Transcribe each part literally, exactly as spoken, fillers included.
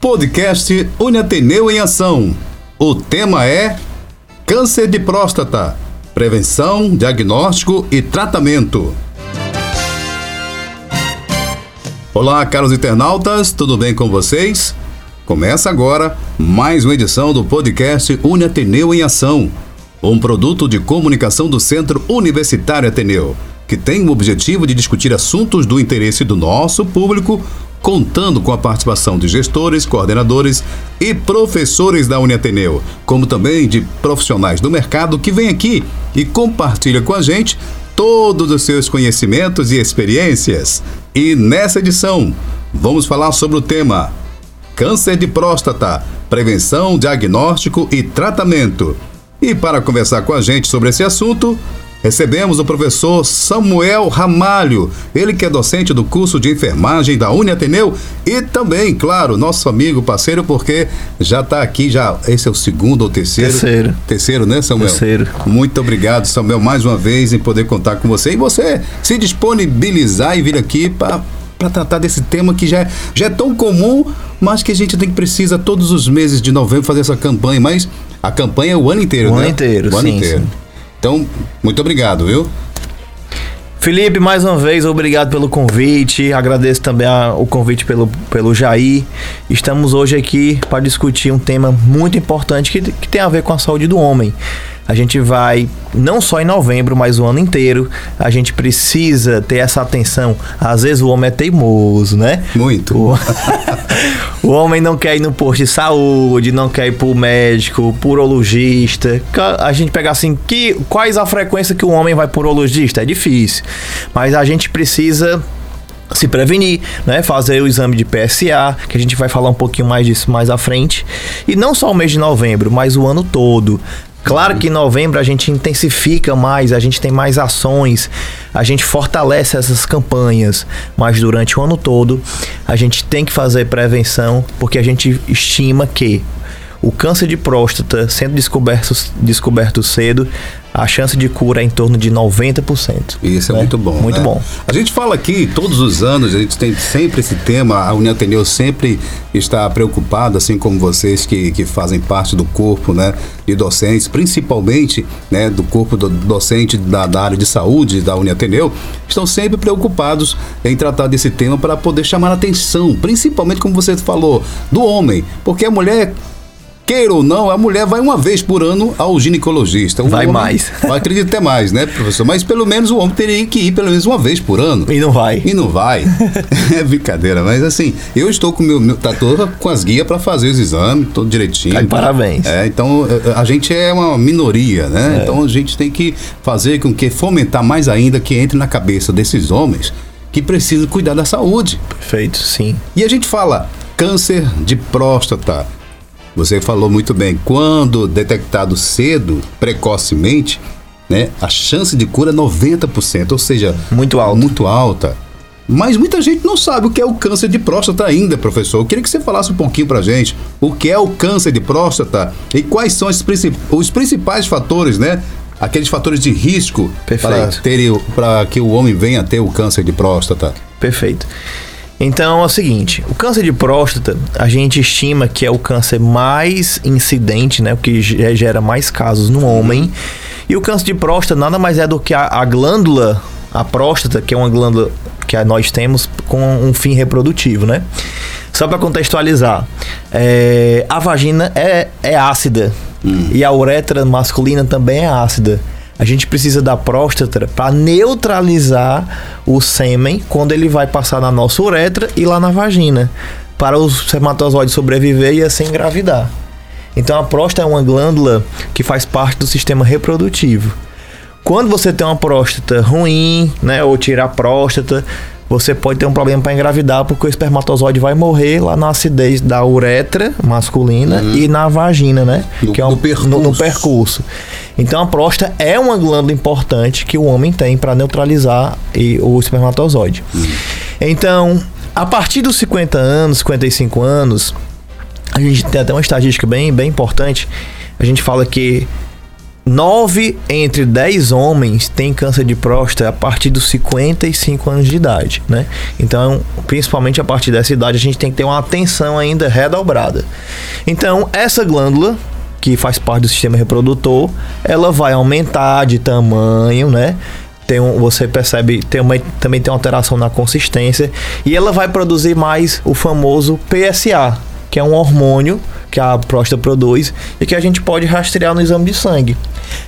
Podcast UniAteneu em Ação. O tema é câncer de próstata, prevenção, diagnóstico e tratamento. Olá, caros internautas, tudo bem com vocês? Começa agora mais uma edição do podcast UniAteneu em Ação, um produto de comunicação do Centro Universitário Ateneu, que tem o objetivo de discutir assuntos do interesse do nosso público, contando com a participação de gestores, coordenadores e professores da UniAteneu, como também de profissionais do mercado que vêm aqui e compartilham com a gente todos os seus conhecimentos e experiências. E nessa edição, vamos falar sobre o tema câncer de próstata, prevenção, diagnóstico e tratamento. E para conversar com a gente sobre esse assunto, recebemos o professor Samuel Ramalho, ele que é docente do curso de enfermagem da UniAteneu e também, claro, nosso amigo, parceiro, porque já está aqui, já, esse é o segundo ou terceiro? Terceiro. Terceiro, né, Samuel? Terceiro. Muito obrigado, Samuel, mais uma vez em poder contar com você e você se disponibilizar e vir aqui para para tratar desse tema que já, já é tão comum, mas que a gente tem que precisa todos os meses de novembro fazer essa campanha, mas a campanha é o ano inteiro, o né? Ano inteiro, o ano sim, inteiro, sim. Então, muito obrigado, viu? Felipe, mais uma vez, obrigado pelo convite. Agradeço também a, o convite pelo, pelo Jair. Estamos hoje aqui para discutir um tema muito importante que, que tem a ver com a saúde do homem. A gente vai, não só em novembro, mas o ano inteiro, a gente precisa ter essa atenção. Às vezes o homem é teimoso, né? Muito. O, o homem não quer ir no posto de saúde, não quer ir pro médico, pro urologista. A gente pega assim, que, quais a frequência que o homem vai pro urologista? É difícil. Mas a gente precisa se prevenir, né? Fazer o exame de P S A, que a gente vai falar um pouquinho mais disso mais à frente. E não só o mês de novembro, mas o ano todo. Claro que em novembro a gente intensifica mais, a gente tem mais ações, a gente fortalece essas campanhas, mas durante o ano todo a gente tem que fazer prevenção, porque a gente estima que o câncer de próstata, sendo descoberto, descoberto cedo, a chance de cura é em torno de noventa por cento. Isso é, né? Muito bom. Muito, né? Bom. A gente fala aqui todos os anos, a gente tem sempre esse tema, a UniAteneu sempre está preocupada, assim como vocês que, que fazem parte do corpo, né, de docentes, principalmente, né, do corpo do docente da, da área de saúde da UniAteneu, estão sempre preocupados em tratar desse tema para poder chamar a atenção, principalmente, como você falou, do homem, porque a mulher, queira ou não, a mulher vai uma vez por ano ao ginecologista. O vai mais. Vai, acredito até mais, né, professor? Mas pelo menos o homem teria que ir pelo menos uma vez por ano. E não vai. E não vai. É brincadeira, mas assim, eu estou com o meu, meu tatuador com as guias para fazer os exames, todo direitinho. Ai, parabéns. É, então, a gente é uma minoria, né? É. Então, a gente tem que fazer com que, fomentar mais ainda que entre na cabeça desses homens que precisam cuidar da saúde. Perfeito, sim. E a gente fala câncer de próstata. Você falou muito bem, quando detectado cedo, precocemente, né, a chance de cura é noventa por cento, ou seja, muito alta. muito alta. Mas muita gente não sabe o que é o câncer de próstata ainda, professor. Eu queria que você falasse um pouquinho pra gente o que é o câncer de próstata e quais são os, princip... os principais fatores, né? Aqueles fatores de risco para, ter, para que o homem venha a ter o câncer de próstata. Perfeito. Então é o seguinte, o câncer de próstata, a gente estima que é o câncer mais incidente, né, o que gera mais casos no homem. E o câncer de próstata nada mais é do que a, a glândula, a próstata, que é uma glândula que nós temos com um fim reprodutivo, né? Só para contextualizar, é, a vagina é, é ácida hum. e a uretra masculina também é ácida. A gente precisa da próstata para neutralizar o sêmen quando ele vai passar na nossa uretra e lá na vagina, para os espermatozoides sobreviver e assim engravidar. Então a próstata é uma glândula que faz parte do sistema reprodutivo. Quando você tem uma próstata ruim, né, ou tirar a próstata, você pode ter um problema para engravidar, porque o espermatozoide vai morrer lá na acidez da uretra masculina hum. e na vagina, né? No, que é um, no, percurso. No, no percurso. Então, a próstata é uma glândula importante que o homem tem para neutralizar e, o espermatozoide. Hum. Então, a partir dos cinquenta anos, cinquenta e cinco anos, a gente tem até uma estatística bem, bem importante. A gente fala que nove entre dez homens têm câncer de próstata a partir dos cinquenta e cinco anos de idade, né? Então, principalmente a partir dessa idade, a gente tem que ter uma atenção ainda redobrada. Então, essa glândula, que faz parte do sistema reprodutor, ela vai aumentar de tamanho, né? Tem um, você percebe, tem uma, também tem uma alteração na consistência, e ela vai produzir mais o famoso P S A, que é um hormônio que a próstata produz e que a gente pode rastrear no exame de sangue.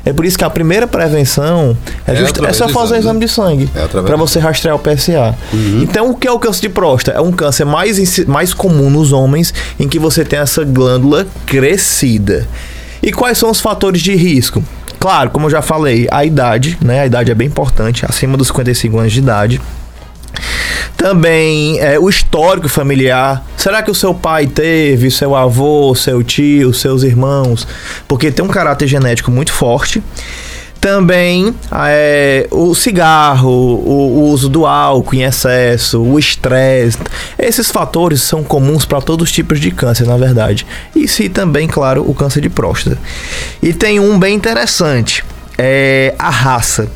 É por isso que a primeira prevenção é, é, just, é só fazer o exame de sangue, é para você rastrear o P S A. Uhum. Então, o que é o câncer de próstata? É um câncer mais, mais comum nos homens, em que você tem essa glândula crescida. E quais são os fatores de risco? Claro, como eu já falei, a idade, né? A idade é bem importante, acima dos cinquenta e cinco anos de idade. Também é, o histórico familiar. Será que o seu pai teve, seu avô, seu tio, seus irmãos? Porque tem um caráter genético muito forte. Também é, o cigarro, o, o uso do álcool em excesso, o estresse. Esses fatores são comuns para todos os tipos de câncer, na verdade. E se também, claro, o câncer de próstata. E tem um bem interessante, é a raça.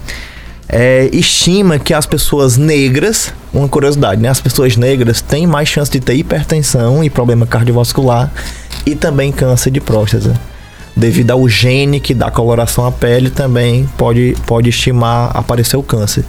É, estima que as pessoas negras, uma curiosidade, né? As pessoas negras têm mais chance de ter hipertensão e problema cardiovascular e também câncer de próstata. Devido ao gene que dá coloração à pele, também pode, pode estimar aparecer o câncer.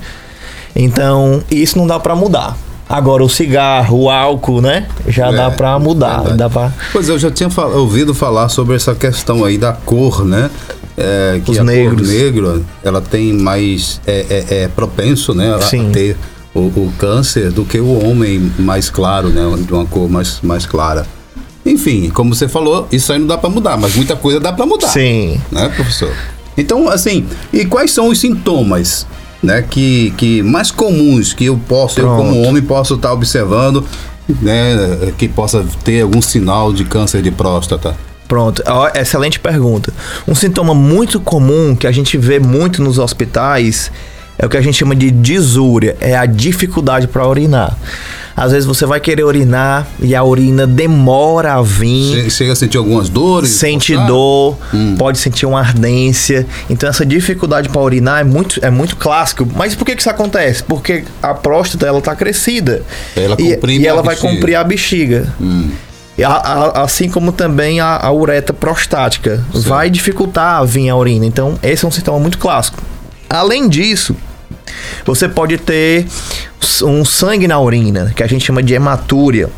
Então, isso não dá pra mudar. Agora, o cigarro, o álcool, né? Já é, dá pra mudar. É dá pra... Pois é, eu já tinha fal- ouvido falar sobre essa questão aí da cor, né? É, que os a negros. Cor negra, ela tem mais é, é, é propenso, né, a Sim. ter o, o câncer do que o homem mais claro, né, de uma cor mais, mais clara. Enfim, como você falou, isso aí não dá para mudar, mas muita coisa dá para mudar. Sim. Né, professor? Então, assim, e quais são os sintomas, né, que, que mais comuns que eu posso, Pronto. eu como homem posso estar observando, né, que possa ter algum sinal de câncer de próstata? Pronto, excelente pergunta. Um sintoma muito comum que a gente vê muito nos hospitais é o que a gente chama de disúria, é a dificuldade para urinar. Às vezes você vai querer urinar e a urina demora a vir. Chega a sentir algumas dores? Sente dor, hum. pode sentir uma ardência. Então essa dificuldade para urinar é muito, é muito clássico. Mas por que que isso acontece? Porque a próstata, ela está crescida. Ela e, e ela vai bexiga. cumprir a bexiga. Hum. A, a, assim como também a, a uretra prostática, Sim. vai dificultar a vir a urina. Então esse é um sintoma muito clássico. Além disso, você pode ter um sangue na urina, que a gente chama de hematúria.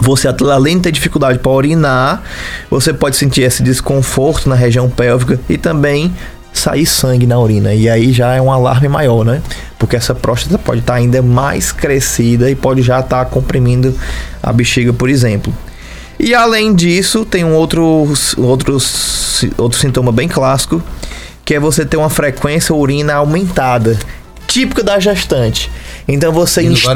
Você, além de ter dificuldade para urinar, você pode sentir esse desconforto na região pélvica e também sair sangue na urina. E aí já é um alarme maior, né? Porque essa próstata pode estar ainda mais crescida e pode já estar comprimindo a bexiga, por exemplo. E além disso, tem um outro, outro, outro sintoma bem clássico, que é você ter uma frequência urina aumentada, típica da gestante. Então você em inst-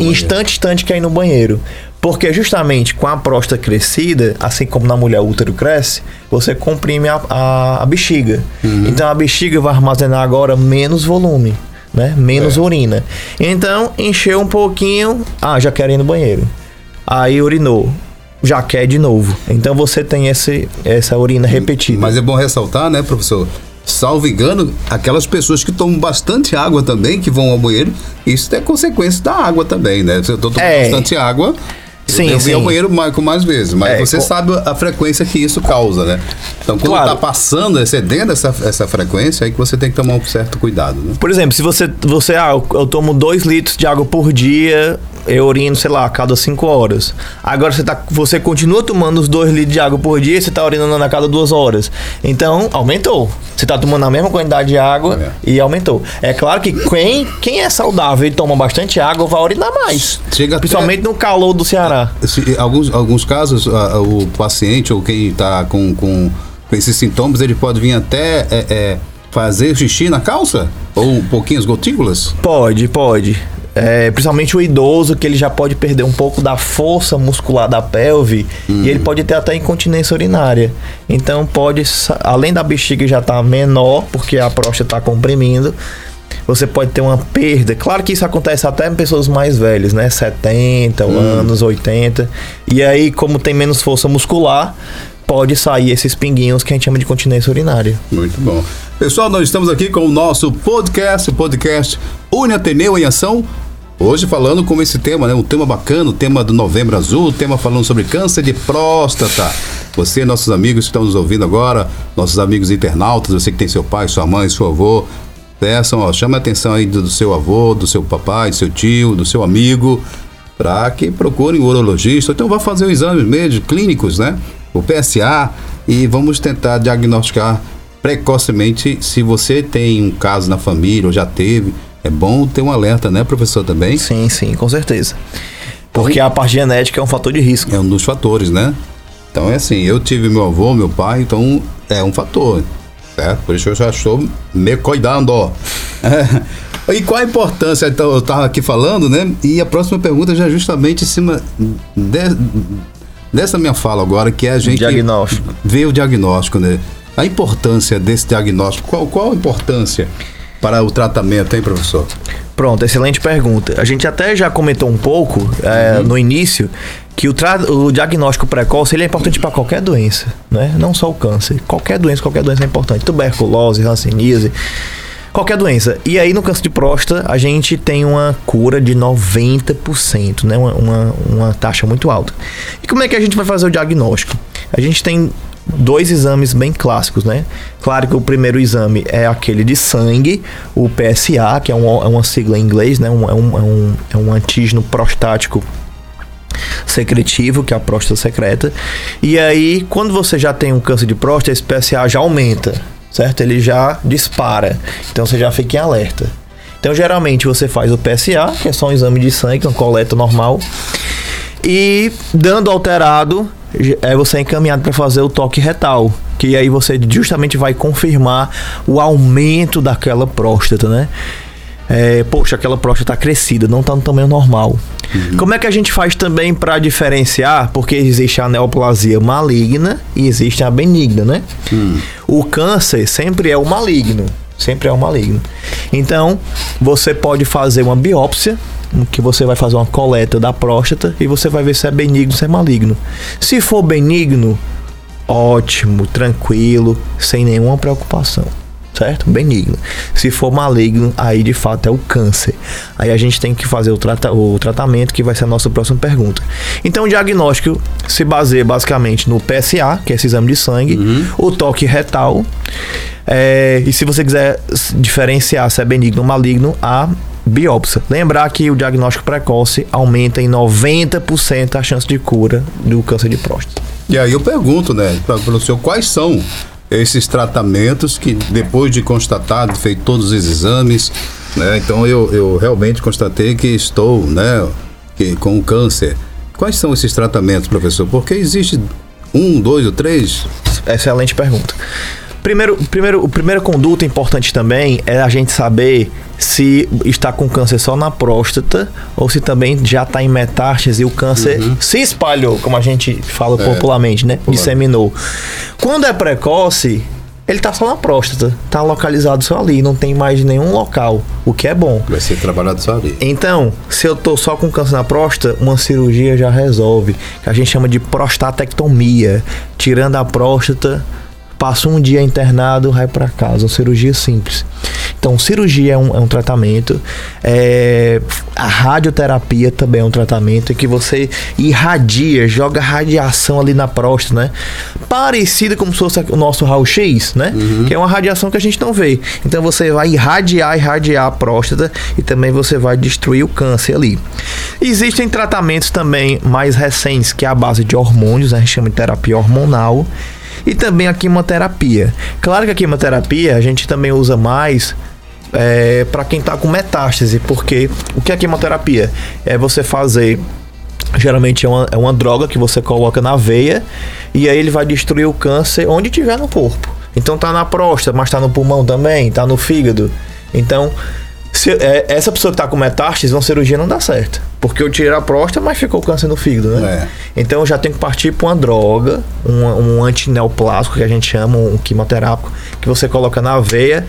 instante, instante quer ir no banheiro. Porque justamente com a próstata crescida, assim como na mulher o útero cresce, você comprime a, a, a bexiga. Uhum. Então a bexiga vai armazenar agora menos volume, né? Menos é. urina. Então encheu um pouquinho, ah, já quero ir no banheiro. Aí urinou. Já quer de novo. Então você tem esse, essa urina repetida. Mas é bom ressaltar, né, professor? Salvo engano, aquelas pessoas que tomam bastante água também, que vão ao banheiro, isso é consequência da água também, né? Se eu tô tomando é. bastante água, sim, eu vim ao banheiro mais, mais vezes, mas é, você co... sabe a frequência que isso causa, né? Então, quando claro. tá passando, excedendo essa, essa frequência, aí que você tem que tomar um certo cuidado, né? Por exemplo, se você, você ah, eu tomo dois litros de água por dia, eu urino, sei lá, a cada cinco horas. Agora você, tá, você continua tomando os dois litros de água por dia e você está urinando a cada duas horas. Então, aumentou. Você está tomando a mesma quantidade de água é. e aumentou. É claro que quem, quem é saudável e toma bastante água vai urinar mais. Chega principalmente até... no calor do Ceará. Se, alguns, alguns casos, a, a, o paciente ou quem está com, com, com esses sintomas, ele pode vir até... É, é, fazer xixi na calça? Ou um pouquinho as gotículas? Pode, pode. É, principalmente o idoso, que ele já pode perder um pouco da força muscular da pelve, hum. e ele pode ter até incontinência urinária. Então pode, além da bexiga já estar tá menor, porque a próstata está comprimindo, você pode ter uma perda. Claro que isso acontece até em pessoas mais velhas, né? setenta, hum. anos oitenta. E aí, como tem menos força muscular, pode sair esses pinguinhos que a gente chama de continência urinária. Muito bom. Pessoal, nós estamos aqui com o nosso podcast, o podcast UniAteneu em Ação. Hoje falando com esse tema, né? Um tema bacana, o tema do Novembro Azul, o tema falando sobre câncer de próstata. Você, nossos amigos que estão nos ouvindo agora, nossos amigos internautas, você que tem seu pai, sua mãe, seu avô, peçam, ó, chama a atenção aí do, do seu avô, do seu papai, do seu tio, do seu amigo, para que procurem o urologista, então vá fazer os exames médicos, clínicos, né? O P S A, e vamos tentar diagnosticar precocemente se você tem um caso na família ou já teve. É bom ter um alerta, né, professor, também? Sim, sim, com certeza. Porque a parte genética é um fator de risco. É um dos fatores, né? Então é assim, eu tive meu avô, meu pai, então é um fator, certo? Por isso eu já estou me cuidando. É. E qual a importância? Então, eu estava aqui falando, né? E a próxima pergunta já é justamente em cima de, dessa minha fala agora, que é a gente... Diagnóstico. Ver o diagnóstico, né? A importância desse diagnóstico, qual, qual a importância para o tratamento, hein, professor? Pronto, excelente pergunta. A gente até já comentou um pouco é, uhum. no início que o, tra- o diagnóstico precoce ele é importante para qualquer doença, né? Não só o câncer. Qualquer doença, qualquer doença é importante. Tuberculose, hanseníase, qualquer doença. E aí no câncer de próstata a gente tem uma cura de noventa por cento, né? Uma, uma, uma taxa muito alta. E como é que a gente vai fazer o diagnóstico? A gente tem dois exames bem clássicos, né? Claro que o primeiro exame é aquele de sangue, o P S A, que é, um, é uma sigla em inglês, né? Um, é, um, é, um, é um antígeno prostático secretivo, que é a próstata secreta. E aí, quando você já tem um câncer de próstata, esse P S A já aumenta, certo? Ele já dispara. Então, você já fica em alerta. Então, geralmente, você faz o P S A, que é só um exame de sangue, uma coleta normal. E, dando alterado... é você encaminhado para fazer o toque retal, que aí você justamente vai confirmar o aumento daquela próstata, né? É, poxa, aquela próstata tá crescida, não tá no tamanho normal. Uhum. Como é que a gente faz também para diferenciar? Porque existe a neoplasia maligna e existe a benigna, né? Uhum. O câncer sempre é o maligno, sempre é o maligno. Então, você pode fazer uma biópsia, que você vai fazer uma coleta da próstata e você vai ver se é benigno, se é maligno. Se for benigno, ótimo, tranquilo, sem nenhuma preocupação, certo? Benigno. Se for maligno, aí de fato é o câncer. Aí a gente tem que fazer o, trata- o tratamento, que vai ser a nossa próxima pergunta. Então o diagnóstico se baseia basicamente no P S A, que é esse exame de sangue, uhum. o toque retal, é, e se você quiser diferenciar se é benigno ou maligno, a biópsia. Lembrar que o diagnóstico precoce aumenta em noventa por cento a chance de cura do câncer de próstata. E aí eu pergunto, né, para o senhor, quais são esses tratamentos que depois de constatado, feito todos os exames, né, então eu, eu realmente constatei que estou, né, que, com o câncer. Quais são esses tratamentos, professor? Porque existe um, dois ou três? Excelente pergunta. Primeiro, primeiro, a primeira conduta importante também é a gente saber se está com câncer só na próstata ou se também já está em metástase e o câncer uhum. se espalhou, como a gente fala é, popularmente, né? Popular. Disseminou. Quando é precoce, ele está só na próstata, está localizado só ali, não tem mais nenhum local, o que é bom. Vai ser trabalhado só ali. Então, se eu estou só com câncer na próstata, uma cirurgia já resolve, que a gente chama de prostatectomia, tirando a próstata... Passa um dia internado, vai para casa. Uma cirurgia simples. Então, cirurgia é um, é um tratamento. É, a radioterapia também é um tratamento em que você irradia, joga radiação ali na próstata, né? Parecido como se fosse o nosso raio-x, né? Uhum. Que é uma radiação que a gente não vê. Então, você vai irradiar, irradiar a próstata e também você vai destruir o câncer ali. Existem tratamentos também mais recentes, que é a base de hormônios, né? A gente chama de terapia hormonal. E também a quimioterapia. Claro que a quimioterapia a gente também usa mais é, para quem está com metástase, porque o que é quimioterapia? É você fazer, geralmente é uma, é uma droga que você coloca na veia e aí ele vai destruir o câncer onde tiver no corpo. Então tá na próstata, mas tá no pulmão também, tá no fígado. Então, se, é, essa pessoa que está com metástase, uma cirurgia não dá certo. Porque eu tirei a próstata, mas ficou câncer no fígado, né? É. Então eu já tenho que partir para uma droga, um, um antineoplásico, que a gente chama, um quimioterápico, que você coloca na veia,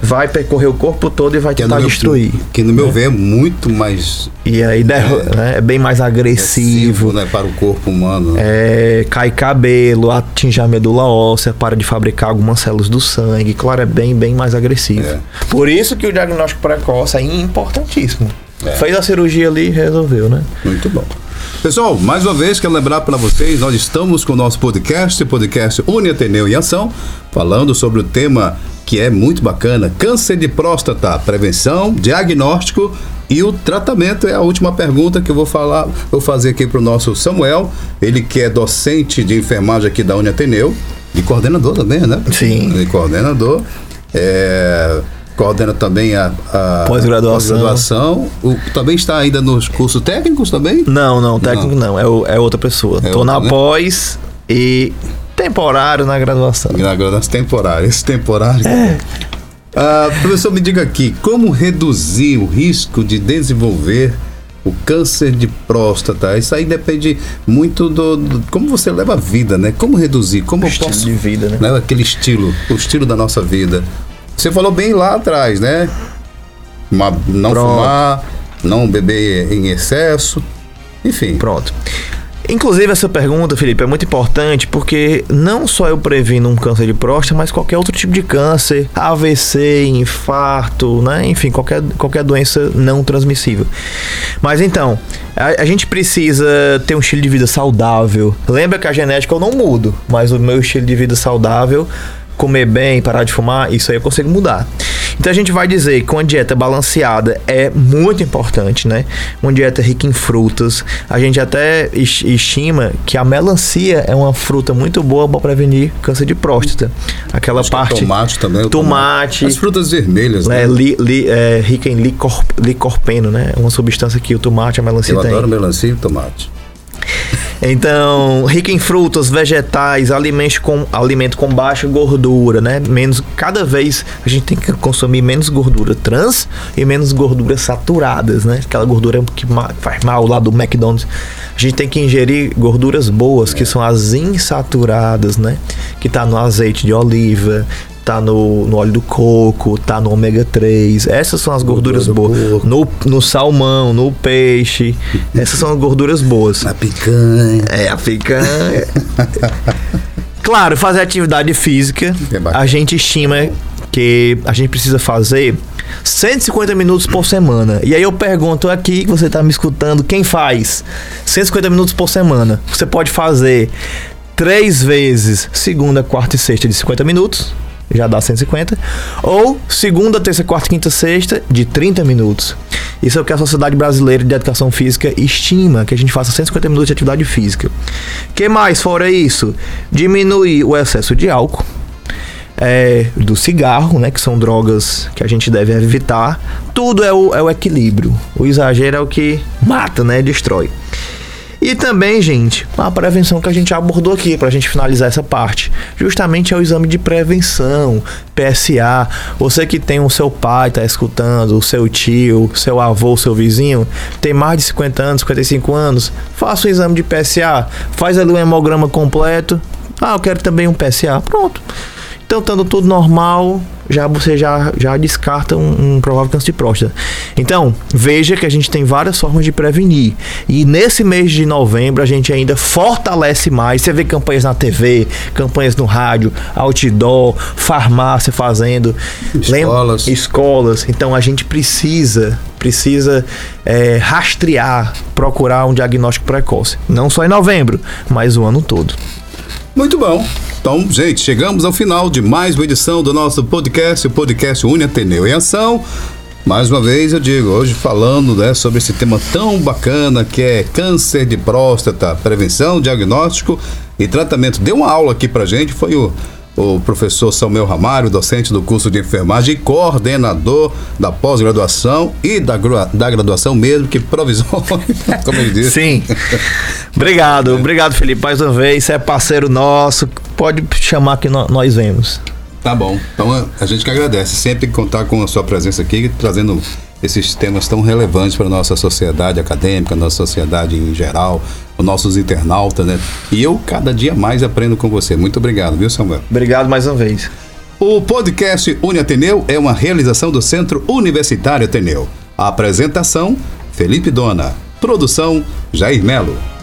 vai percorrer o corpo todo e vai tentar destruir. Que no meu ver é muito mais... E aí é, né, é bem mais agressivo. agressivo, né, para o corpo humano. É, cai cabelo, atinge a medula óssea, para de fabricar algumas células do sangue. Claro, é bem, bem mais agressivo. É. Por isso que o diagnóstico precoce é importantíssimo. É. Fez a cirurgia ali e resolveu, né? Muito bom. Pessoal, mais uma vez quero lembrar para vocês, nós estamos com o nosso podcast, podcast Uni Ateneu em Ação, falando sobre o tema que é muito bacana, câncer de próstata, prevenção, diagnóstico e o tratamento. É a última pergunta que eu vou falar, vou fazer aqui para o nosso Samuel, ele que é docente de enfermagem aqui da Uni Ateneu e coordenador também, né? Sim. E coordenador, é... coordena também a, a pós-graduação. pós-graduação. O, também está ainda nos cursos técnicos também? Não, não, técnico não, não é, o, é outra pessoa. Estou é na né? pós e temporário na graduação. Na graduação temporária, esse temporário. É. Ah, professor, me diga aqui, como reduzir o risco de desenvolver o câncer de próstata? Isso aí depende muito do, do como você leva a vida, né? Como reduzir, como o eu estilo posso... de vida, né? né? Aquele estilo, o estilo da nossa vida. Você falou bem lá atrás, né? Uma, não Pronto. fumar, não beber em excesso, enfim. Pronto. Inclusive, essa pergunta, Felipe, é muito importante porque não só eu previno um câncer de próstata, mas qualquer outro tipo de câncer, A V C, infarto, né? Enfim, qualquer, qualquer doença não transmissível. Mas então, a, a gente precisa ter um estilo de vida saudável. Lembra que a genética eu não mudo, mas o meu estilo de vida saudável... Comer bem, parar de fumar, isso aí eu consigo mudar. Então a gente vai dizer que uma dieta balanceada é muito importante, né? Uma dieta rica em frutas. A gente até estima que a melancia é uma fruta muito boa para prevenir câncer de próstata. Aquela Acho parte... Tomate também. Tomate. As frutas vermelhas, né? né? Li, li, é, rica em licor, licorpeno, né? Uma substância que o tomate, a melancia eu tem. Eu adoro melancia e tomate. Então, rica em frutas, vegetais, alimentos com, alimento com baixa gordura, né? Menos, cada vez a gente tem que consumir menos gordura trans e menos gorduras saturadas, né? Aquela gordura que faz mal lá do McDonald's. A gente tem que ingerir gorduras boas, que são as insaturadas, né? Que tá no azeite de oliva, tá no, no óleo do coco, tá no ômega três. Essas são as gorduras boas. No, no salmão, no peixe. Essas são as gorduras boas. A picanha. É, a picanha. Claro, fazer atividade física. A gente estima que a gente precisa fazer cento e cinquenta minutos por semana. E aí eu pergunto aqui, você tá me escutando, quem faz? cento e cinquenta minutos por semana. Você pode fazer três vezes segunda, quarta e sexta de cinquenta minutos. Já dá cento e cinquenta. Ou segunda, terça, quarta, quinta, sexta de trinta minutos. Isso é o que a Sociedade Brasileira de Educação Física estima, que a gente faça cento e cinquenta minutos de atividade física. Que mais fora isso? Diminuir o excesso de álcool, é, do cigarro, né, que são drogas que a gente deve evitar. Tudo é o, é o equilíbrio. O exagero é o que mata, né, destrói. E também, gente, a prevenção que a gente abordou aqui, pra gente finalizar essa parte, justamente é o exame de prevenção, P S A. Você que tem o seu pai, tá escutando, o seu tio, seu avô, o seu vizinho, tem mais de cinquenta anos, cinquenta e cinco anos, faça o exame de P S A, faz ali um hemograma completo. Ah, eu quero também um P S A, pronto. Então, estando tudo normal, já, você já, já descarta um, um provável câncer de próstata. Então, veja que a gente tem várias formas de prevenir. E nesse mês de novembro, a gente ainda fortalece mais. Você vê campanhas na T V, campanhas no rádio, outdoor, farmácia fazendo. Escolas. Lem- escolas. Então, a gente precisa... precisa é, rastrear, procurar um diagnóstico precoce. Não só em novembro, mas o ano todo. Muito bom. Então, gente, chegamos ao final de mais uma edição do nosso podcast, o podcast Uni Ateneu em Ação. Mais uma vez eu digo, hoje falando, né, sobre esse tema tão bacana que é câncer de próstata, prevenção, diagnóstico e tratamento. Deu uma aula aqui pra gente, foi o... o professor Samuel Ramalho, docente do curso de enfermagem e coordenador da pós-graduação e da, da graduação mesmo, que provisória, como ele disse. Sim. Obrigado, obrigado, Felipe, mais uma vez, você é parceiro nosso, pode chamar que nós vemos. Tá bom, então a gente que agradece, sempre contar com a sua presença aqui, trazendo esses temas tão relevantes para a nossa sociedade acadêmica, nossa sociedade em geral, os nossos internautas, né? E eu cada dia mais aprendo com você. Muito obrigado, viu, Samuel? Obrigado mais uma vez. O podcast Uni Ateneu é uma realização do Centro Universitário Ateneu. A apresentação, Felipe Donna. Produção, Jair Melo.